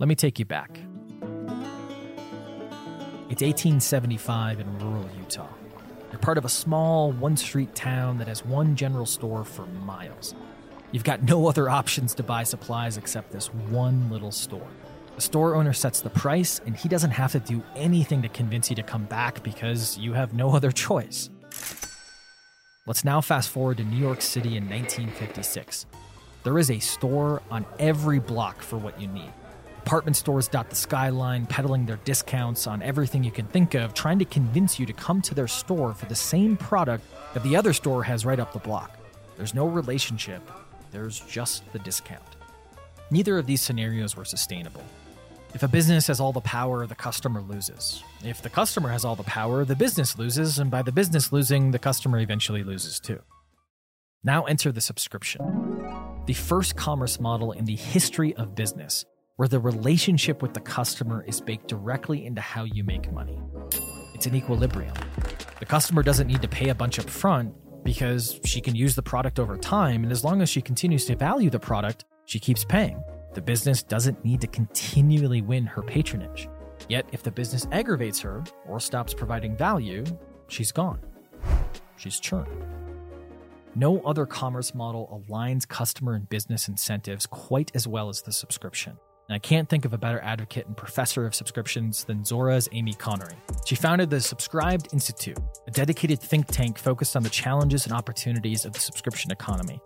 Let me take you back. It's 1875 in rural Utah. You're part of a small one-street town that has one general store for miles. You've got no other options to buy supplies except this one little store. The store owner sets the price, and he doesn't have to do anything to convince you to come back because you have no other choice. Let's now fast forward to New York City in 1956. There is a store on every block for what you need. Department stores dot the skyline, peddling their discounts on everything you can think of, trying to convince you to come to their store for the same product that the other store has right up the block. There's no relationship. There's just the discount. Neither of these scenarios were sustainable. If a business has all the power, the customer loses. If the customer has all the power, the business loses, and by the business losing, the customer eventually loses too. Now enter the subscription, the first commerce model in the history of business, where the relationship with the customer is baked directly into how you make money. It's an equilibrium. The customer doesn't need to pay a bunch up front because she can use the product over time, and as long as she continues to value the product, she keeps paying. The business doesn't need to continually win her patronage. Yet, if the business aggravates her or stops providing value, she's gone. She's churned. No other commerce model aligns customer and business incentives quite as well as the subscription. And I can't think of a better advocate and professor of subscriptions than Zuora's Amy Connery. She founded the Subscribed Institute, a dedicated think tank focused on the challenges and opportunities of the subscription economy.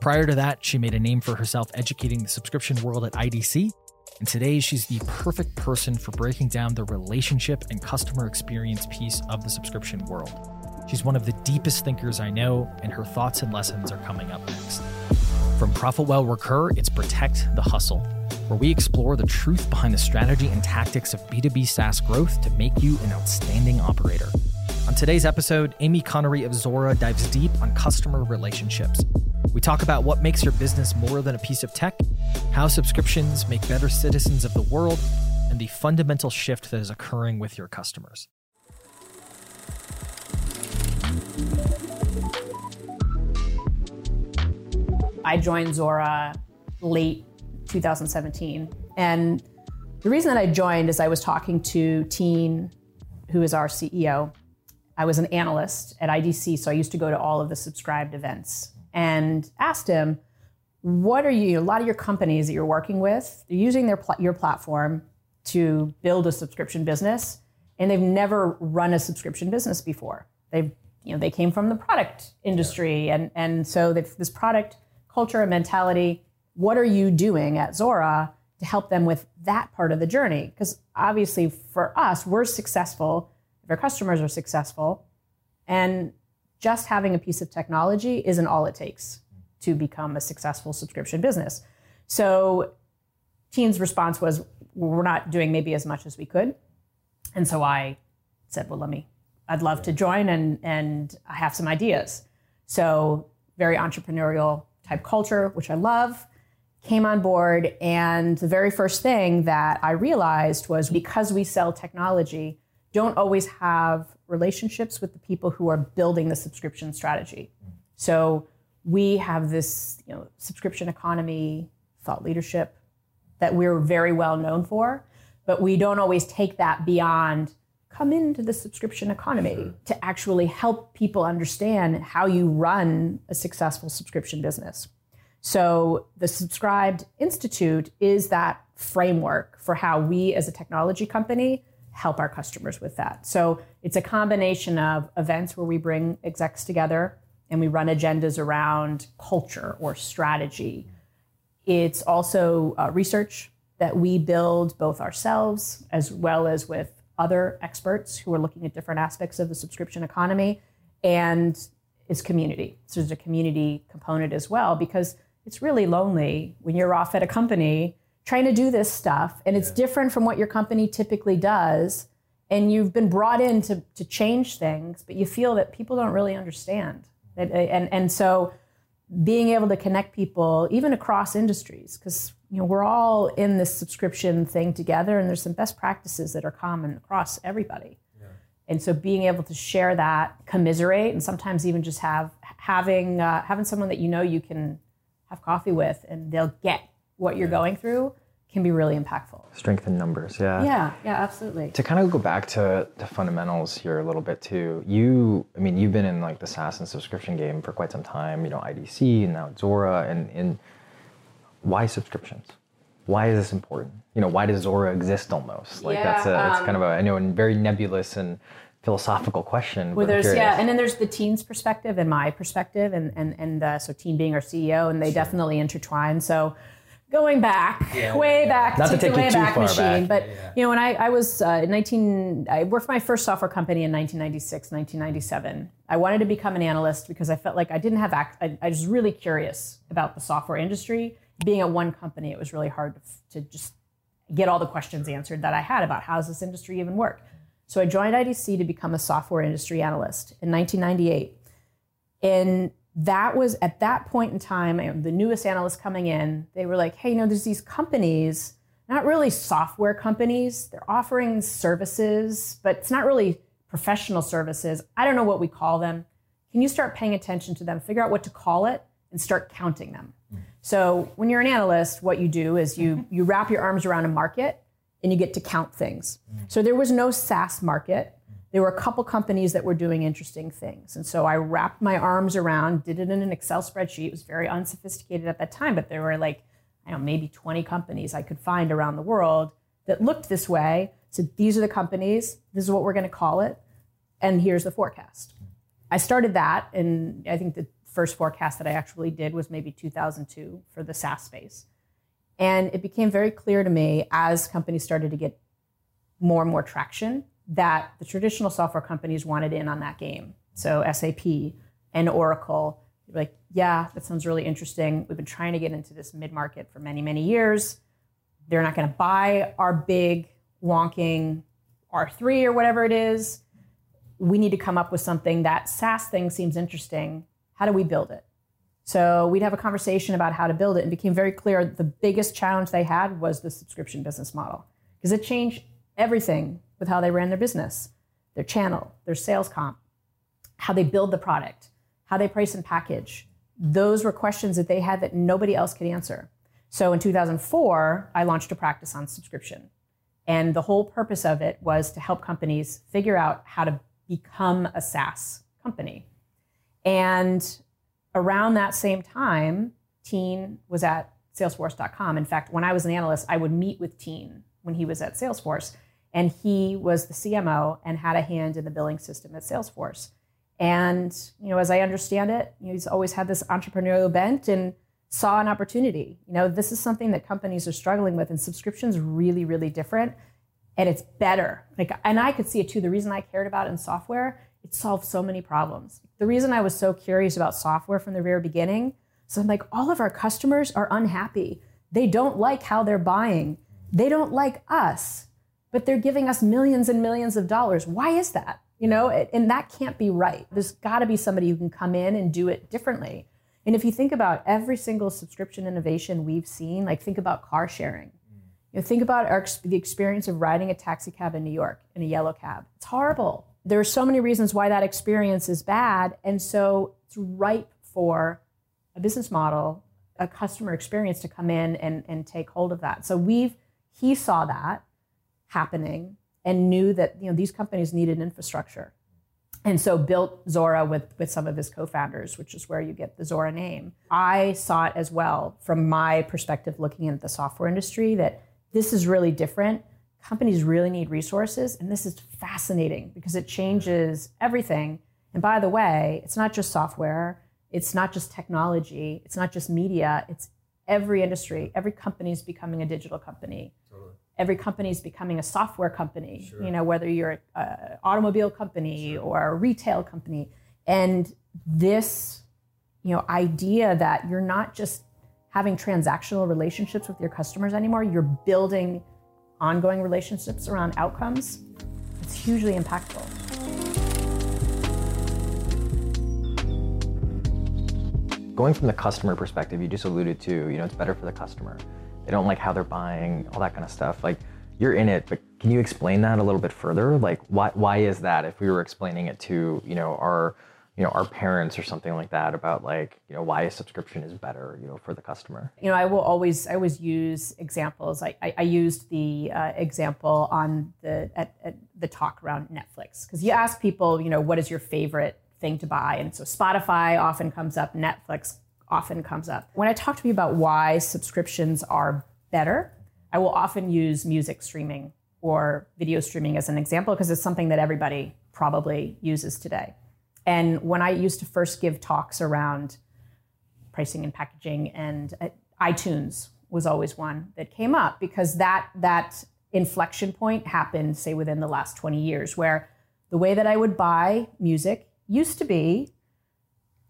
Prior to that, she made a name for herself educating the subscription world at IDC, and today she's the perfect person for breaking down the relationship and customer experience piece of the subscription world. She's one of the deepest thinkers I know, and her thoughts and lessons are coming up next. From ProfitWell Recur, it's Protect the Hustle, where we explore the truth behind the strategy and tactics of B2B SaaS growth to make you an outstanding operator. On today's episode, Amy Connery of Zuora dives deep on customer relationships. We talk about what makes your business more than a piece of tech, how subscriptions make better citizens of the world, and the fundamental shift that is occurring with your customers. I joined Zuora late 2017. And the reason that I joined is I was talking to Tien, who is our CEO. I was an analyst at IDC, so I used to go to all of the subscribed events, and asked him, what are you, a lot of your companies that you're working with, they're using your platform to build a subscription business, and they've never run a subscription business before. They came from the product industry, and so this product culture and mentality. What are you doing at Zuora to help them with that part of the journey? Because obviously for us, we're successful if our customers are successful. And just having a piece of technology isn't all it takes to become a successful subscription business. So Tien's response was, we're not doing maybe as much as we could. And so I said, well, I'd love to join, and I have some ideas. So very entrepreneurial type culture, which I love. Came on board, and the very first thing that I realized was because we sell technology, don't always have relationships with the people who are building the subscription strategy. So we have this, subscription economy thought leadership that we're very well known for, but we don't always take that beyond come into the subscription economy to actually help people understand how you run a successful subscription business. So the Subscribed Institute is that framework for how we as a technology company help our customers with that. So it's a combination of events where we bring execs together and we run agendas around culture or strategy. It's also research that we build both ourselves as well as with other experts who are looking at different aspects of the subscription economy, and it's community. So there's a community component as well, because it's really lonely when you're off at a company trying to do this stuff, and it's different from what your company typically does, and you've been brought in to change things, but you feel that people don't really understand. And so being able to connect people, even across industries, because we're all in this subscription thing together, and there's some best practices that are common across everybody. Yeah. And so being able to share that, commiserate, and sometimes even just having someone that you can have coffee with, and they'll get what you're going through can be really impactful. Strength in numbers, yeah. Yeah, absolutely. To kind of go back to fundamentals here a little bit too, you've been in like the SaaS and subscription game for quite some time, IDC and now Zuora, and why subscriptions? Why is this important? Why does Zuora exist almost? That's kind of a very nebulous and philosophical question. Well, and then there's the Tien's perspective and my perspective, and so Tien being our CEO, and they definitely intertwine. So going back, way back, not to take you too far back. But when I was I worked for my first software company in 1996, 1997. I wanted to become an analyst because I felt like I didn't have I was really curious about the software industry. Being at one company, it was really hard to just get all the questions answered that I had about how does this industry even work. So I joined IDC to become a software industry analyst in 1998, and that was at that point in time, the newest analyst coming in, they were like, hey, there's these companies, not really software companies. They're offering services, but it's not really professional services. I don't know what we call them. Can you start paying attention to them, figure out what to call it, and start counting them? Mm-hmm. So when you're an analyst, what you do is you wrap your arms around a market and you get to count things. Mm-hmm. So there was no SaaS market. There were a couple companies that were doing interesting things. And so I wrapped my arms around, did it in an Excel spreadsheet. It was very unsophisticated at that time, but there were maybe 20 companies I could find around the world that looked this way. So these are the companies, this is what we're going to call it, and here's the forecast. I started that, and I think the first forecast that I actually did was maybe 2002 for the SaaS space. And it became very clear to me as companies started to get more and more traction that the traditional software companies wanted in on that game. So SAP and Oracle, that sounds really interesting. We've been trying to get into this mid-market for many, many years. They're not going to buy our big, wonking R3 or whatever it is. We need to come up with something. That SaaS thing seems interesting. How do we build it? So we'd have a conversation about how to build it, and it became very clear the biggest challenge they had was the subscription business model, because it changed everything with how they ran their business, their channel, their sales comp, how they build the product, how they price and package. Those were questions that they had that nobody else could answer. So in 2004, I launched a practice on subscription. And the whole purpose of it was to help companies figure out how to become a SaaS company. And around that same time, Tien was at Salesforce.com. In fact, when I was an analyst, I would meet with Tien when he was at Salesforce. And he was the CMO and had a hand in the billing system at Salesforce. And, as I understand it, he's always had this entrepreneurial bent and saw an opportunity. This is something that companies are struggling with, and subscription's really, really different. And it's better. And I could see it too. The reason I cared about it in software, it solved so many problems. The reason I was so curious about software from the very beginning, so I'm like, all of our customers are unhappy. They don't like how they're buying. They don't like us. But they're giving us millions and millions of dollars. Why is that? And that can't be right. There's got to be somebody who can come in and do it differently. And if you think about every single subscription innovation we've seen, think about car sharing. Think about the experience of riding a taxi cab in New York in a yellow cab. It's horrible. There are so many reasons why that experience is bad. And so it's ripe for a business model, a customer experience to come in and take hold of that. So he saw that happening and knew that these companies needed infrastructure, and so built Zuora with some of his co-founders, which is where you get the Zuora name. I saw it as well from my perspective, looking at the software industry, that this is really different. Companies really need resources, and this is fascinating because it changes everything. And by the way, it's not just software, it's not just technology, it's not just media, it's every industry. Every company is becoming a digital company. Totally. Every company is becoming a software company, sure. Whether you're an automobile company, sure, or a retail company. And this, idea that you're not just having transactional relationships with your customers anymore, you're building ongoing relationships around outcomes, it's hugely impactful. Going from the customer perspective, you just alluded to, it's better for the customer. They don't like how they're buying, all that kind of stuff. You're in it, but can you explain that a little bit further? Why is that? If we were explaining it to, our you know, our parents or something like that about like, you know, why a subscription is better, you know, for the customer. You know, I always use examples. I used the example on the at the talk around Netflix, because you ask people, you know, what is your favorite thing to buy? And so Spotify often comes up, Netflix often comes up. When I talk to people about why subscriptions are better, I will often use music streaming or video streaming as an example, because it's something that everybody probably uses today. And when I used to first give talks around pricing and packaging, and iTunes was always one that came up, because that inflection point happened, say, within the last 20 years, where the way that I would buy music used to be,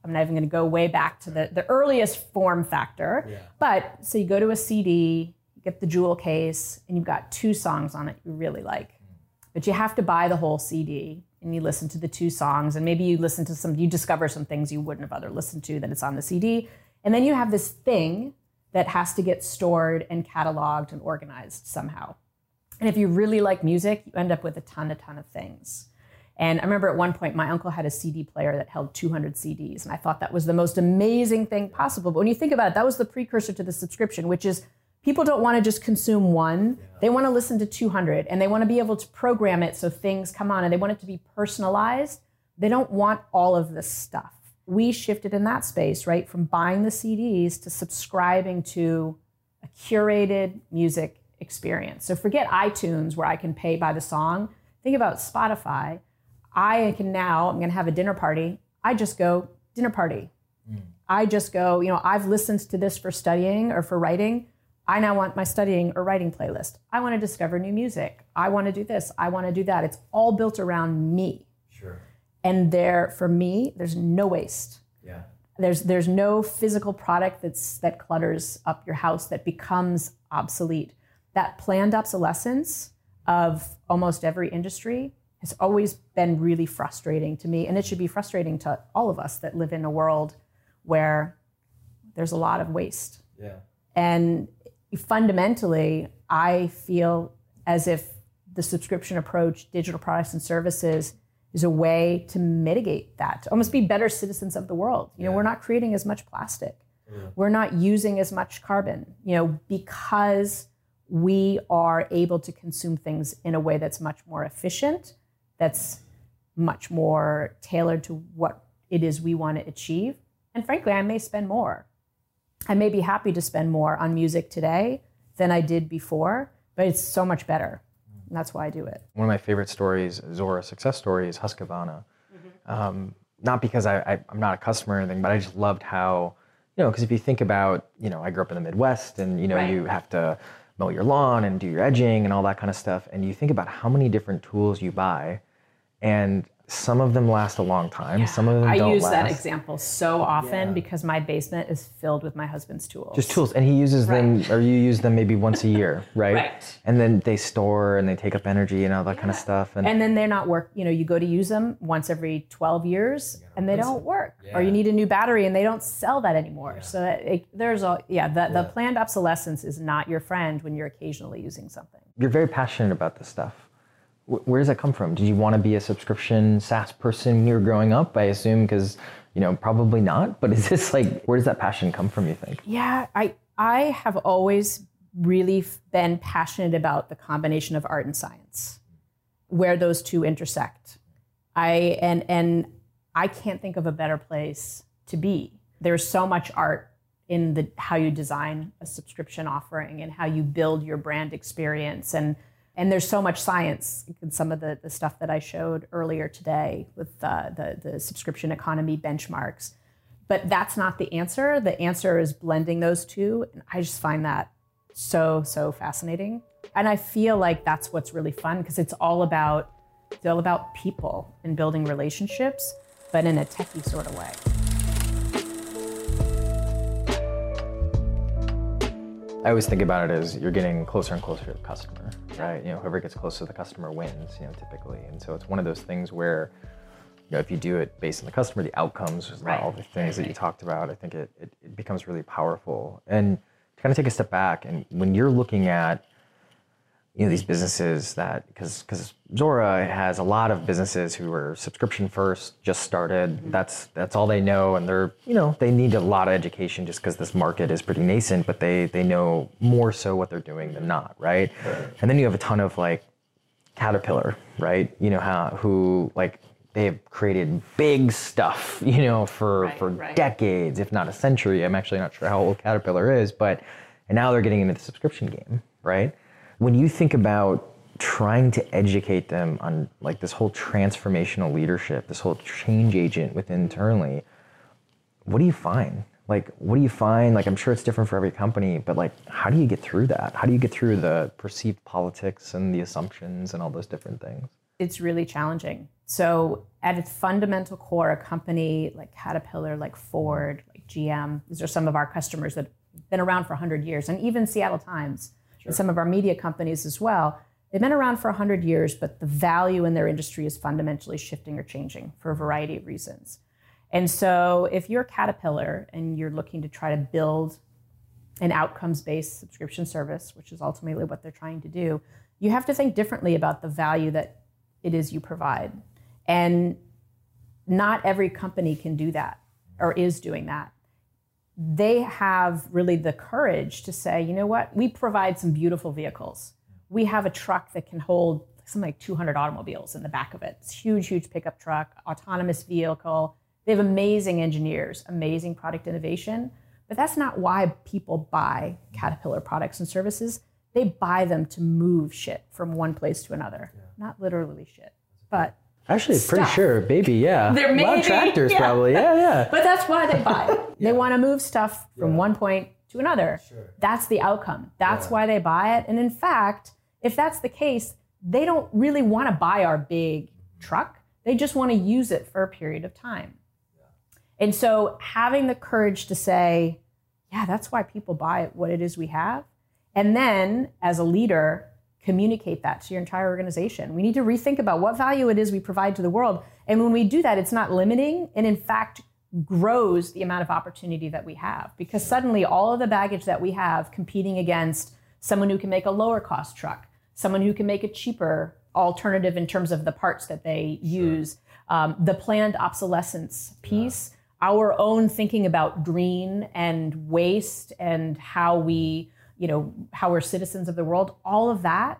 I'm not even going to go way back to the earliest form factor, yeah. But so you go to a CD, you get the jewel case, and you've got 2 songs on it you really like. But you have to buy the whole CD, and you listen to the 2 songs, and maybe you listen to you discover some things you wouldn't have other listened to that it's on the CD. And then you have this thing that has to get stored and cataloged and organized somehow. And if you really like music, you end up with a ton of things. And I remember at one point, my uncle had a CD player that held 200 CDs. And I thought that was the most amazing thing possible. But when you think about it, that was the precursor to the subscription, which is people don't want to just consume one. Yeah. They want to listen to 200. And they want to be able to program it so things come on. And they want it to be personalized. They don't want all of this stuff. We shifted in that space, right, from buying the CDs to subscribing to a curated music experience. So forget iTunes, where I can pay by the song. Think about Spotify. I'm going to have a dinner party. I just go dinner party. Mm. I just go, you know, I've listened to this for studying or for writing. I now want my studying or writing playlist. I want to discover new music. I want to do this. I want to do that. It's all built around me. Sure. And for me, there's no waste. Yeah. There's no physical product that clutters up your house that becomes obsolete. That planned obsolescence of almost every industry has always been really frustrating to me. And it should be frustrating to all of us that live in a world where there's a lot of waste. Yeah. And fundamentally, I feel as if the subscription approach, digital products and services, is a way to mitigate that, to almost be better citizens of the world. You know, we're not creating as much plastic. Yeah. We're not using as much carbon, you know, because we are able to consume things in a way that's much more efficient, that's much more tailored to what it is we want to achieve. And frankly, I may spend more. I may be happy to spend more on music today than I did before, but it's so much better. And that's why I do it. One of my favorite stories, Zuora success story, is Husqvarna. Mm-hmm. Not because I'm not a customer or anything, but I just loved how, you know, because if you think about, you know, I grew up in the Midwest, and, you know, right. You have to mow your lawn and do your edging and all that kind of stuff. And you think about how many different tools you buy, and some of them last a long time. Yeah. Some of them don't last. I use that example so often, yeah, because my basement is filled with my husband's tools. Just tools. And he uses them, or you use them maybe once a year, right? Right. And then they store and they take up energy and all that kind of stuff. And then they're not work. You know, you go to use them once every 12 years and they don't work. Yeah. Or you need a new battery and they don't sell that anymore. Yeah. So that the planned obsolescence is not your friend when you're occasionally using something. You're very passionate about this stuff. Where does that come from? Did you want to be a subscription SaaS person when you were growing up? I assume, because, you know, probably not. But is this like, where does that passion come from, you think? Yeah, I have always really been passionate about the combination of art and science, where those two intersect. And I can't think of a better place to be. There's so much art in the how you design a subscription offering and how you build your brand experience, and there's so much science in some of the stuff that I showed earlier today with the subscription economy benchmarks. But that's not the answer. The answer is blending those two. And I just find that so, so fascinating. And I feel like that's what's really fun, because it's all about people and building relationships, but in a techie sort of way. I always think about it as you're getting closer and closer to the customer, right? You know, whoever gets closer to the customer wins, you know, typically. And so it's one of those things where, you know, if you do it based on the customer, the outcomes, not all the things that you talked about, I think it becomes really powerful. And to kind of take a step back, and when you're looking at, you know, these businesses that, because Zuora has a lot of businesses who were subscription first, just started. Mm-hmm. That's all they know, and they're, you know, they need a lot of education just because this market is pretty nascent, but they know more so what they're doing than not, right? And then you have a ton of like Caterpillar, right? You know, who like they have created big stuff, you know, for decades, if not a century. I'm actually not sure how old Caterpillar is, but and now they're getting into the subscription game, right? When you think about trying to educate them on like this whole transformational leadership, this whole change agent within internally, what do you find? Like, I'm sure it's different for every company, but like, how do you get through that? How do you get through the perceived politics and the assumptions and all those different things? It's really challenging. So at its fundamental core, a company like Caterpillar, like Ford, like GM, these are some of our customers that have been around for 100 years, and even Seattle Times. Sure. And some of our media companies as well. They've been around for 100 years, but the value in their industry is fundamentally shifting or changing for a variety of reasons. And so if you're Caterpillar and you're looking to try to build an outcomes-based subscription service, which is ultimately what they're trying to do, you have to think differently about the value that it is you provide. And not every company can do that or is doing that. They have really the courage to say, you know what, we provide some beautiful vehicles. We have a truck that can hold something like 200 automobiles in the back of it. It's a huge, huge pickup truck, autonomous vehicle. They have amazing engineers, amazing product innovation, but that's not why people buy Caterpillar products and services. They buy them to move shit from one place to another. Yeah. Not literally shit, but actually, stuff. Pretty sure, baby, yeah. They're maybe, a lot of tractors, yeah. Probably, yeah, yeah. But that's why they buy it. Yeah. They want to move stuff from one point to another. Sure. That's the outcome. That's why they buy it. And in fact, if that's the case, they don't really want to buy our big truck. They just want to use it for a period of time. Yeah. And so having the courage to say, yeah, that's why people buy it, what it is we have. And then as a leader, communicate that to your entire organization. We need to rethink about what value it is we provide to the world. And when we do that, it's not limiting and in fact grows the amount of opportunity that we have, because suddenly all of the baggage that we have competing against someone who can make a lower cost truck, someone who can make a cheaper alternative in terms of the parts that they use, the planned obsolescence piece, our own thinking about green and waste and how we how we're citizens of the world, all of that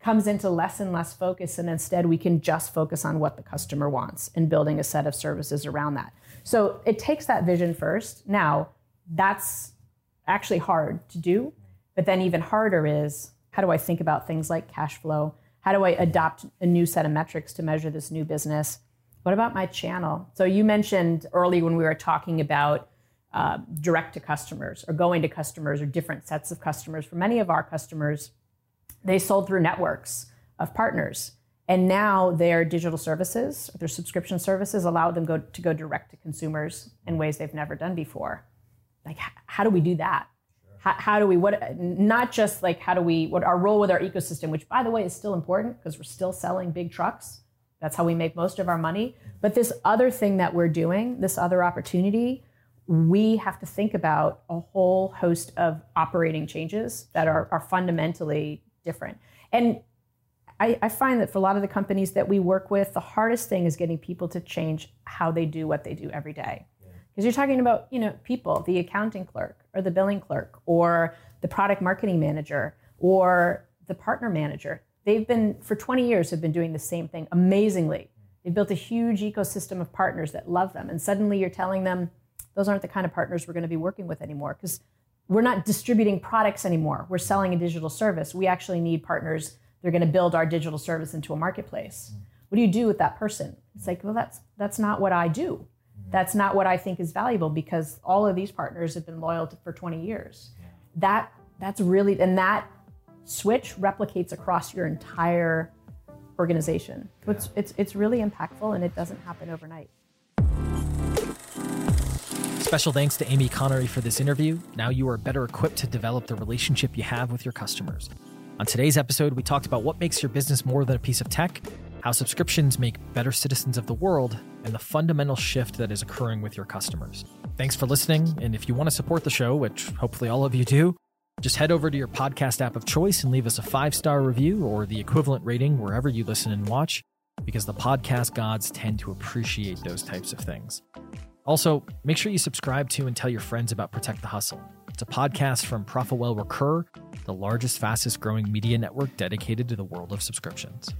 comes into less and less focus. And instead we can just focus on what the customer wants and building a set of services around that. So it takes that vision first. Now that's actually hard to do, but then even harder is, how do I think about things like cash flow? How do I adopt a new set of metrics to measure this new business? What about my channel? So you mentioned early when we were talking about direct to customers or going to customers or different sets of customers. For many of our customers, they sold through networks of partners. And now their digital services, their subscription services allow them to go direct to consumers in ways they've never done before. Like, how do we do that? How do we, what, not just like, how do we, what our role with our ecosystem, which by the way is still important because we're still selling big trucks. That's how we make most of our money. But this other thing that we're doing, this other opportunity, we have to think about a whole host of operating changes that are fundamentally different. And I find that for a lot of the companies that we work with, the hardest thing is getting people to change how they do what they do every day. Because you're talking about, people, the accounting clerk or the billing clerk or the product marketing manager or the partner manager. They've been, for 20 years, have been doing the same thing amazingly. They've built a huge ecosystem of partners that love them. And suddenly you're telling them, those aren't the kind of partners we're going to be working with anymore, because we're not distributing products anymore. We're selling a digital service. We actually need partners that are going to build our digital service into a marketplace. Mm-hmm. What do you do with that person? It's like, well, that's not what I do. Mm-hmm. That's not what I think is valuable, because all of these partners have been loyal for 20 years. Yeah. That's really, and that switch replicates across your entire organization. Yeah. It's really impactful, and it doesn't happen overnight. Special thanks to Amy Connery for this interview. Now you are better equipped to develop the relationship you have with your customers. On today's episode, we talked about what makes your business more than a piece of tech, how subscriptions make better citizens of the world, and the fundamental shift that is occurring with your customers. Thanks for listening, and if you want to support the show, which hopefully all of you do, Just head over to your podcast app of choice and leave us a 5-star review or the equivalent rating wherever you listen and watch, because the podcast gods tend to appreciate those types of things. Also, make sure you subscribe to and tell your friends about Protect the Hustle. It's a podcast from ProfitWell Recur, the largest, fastest growing media network dedicated to the world of subscriptions.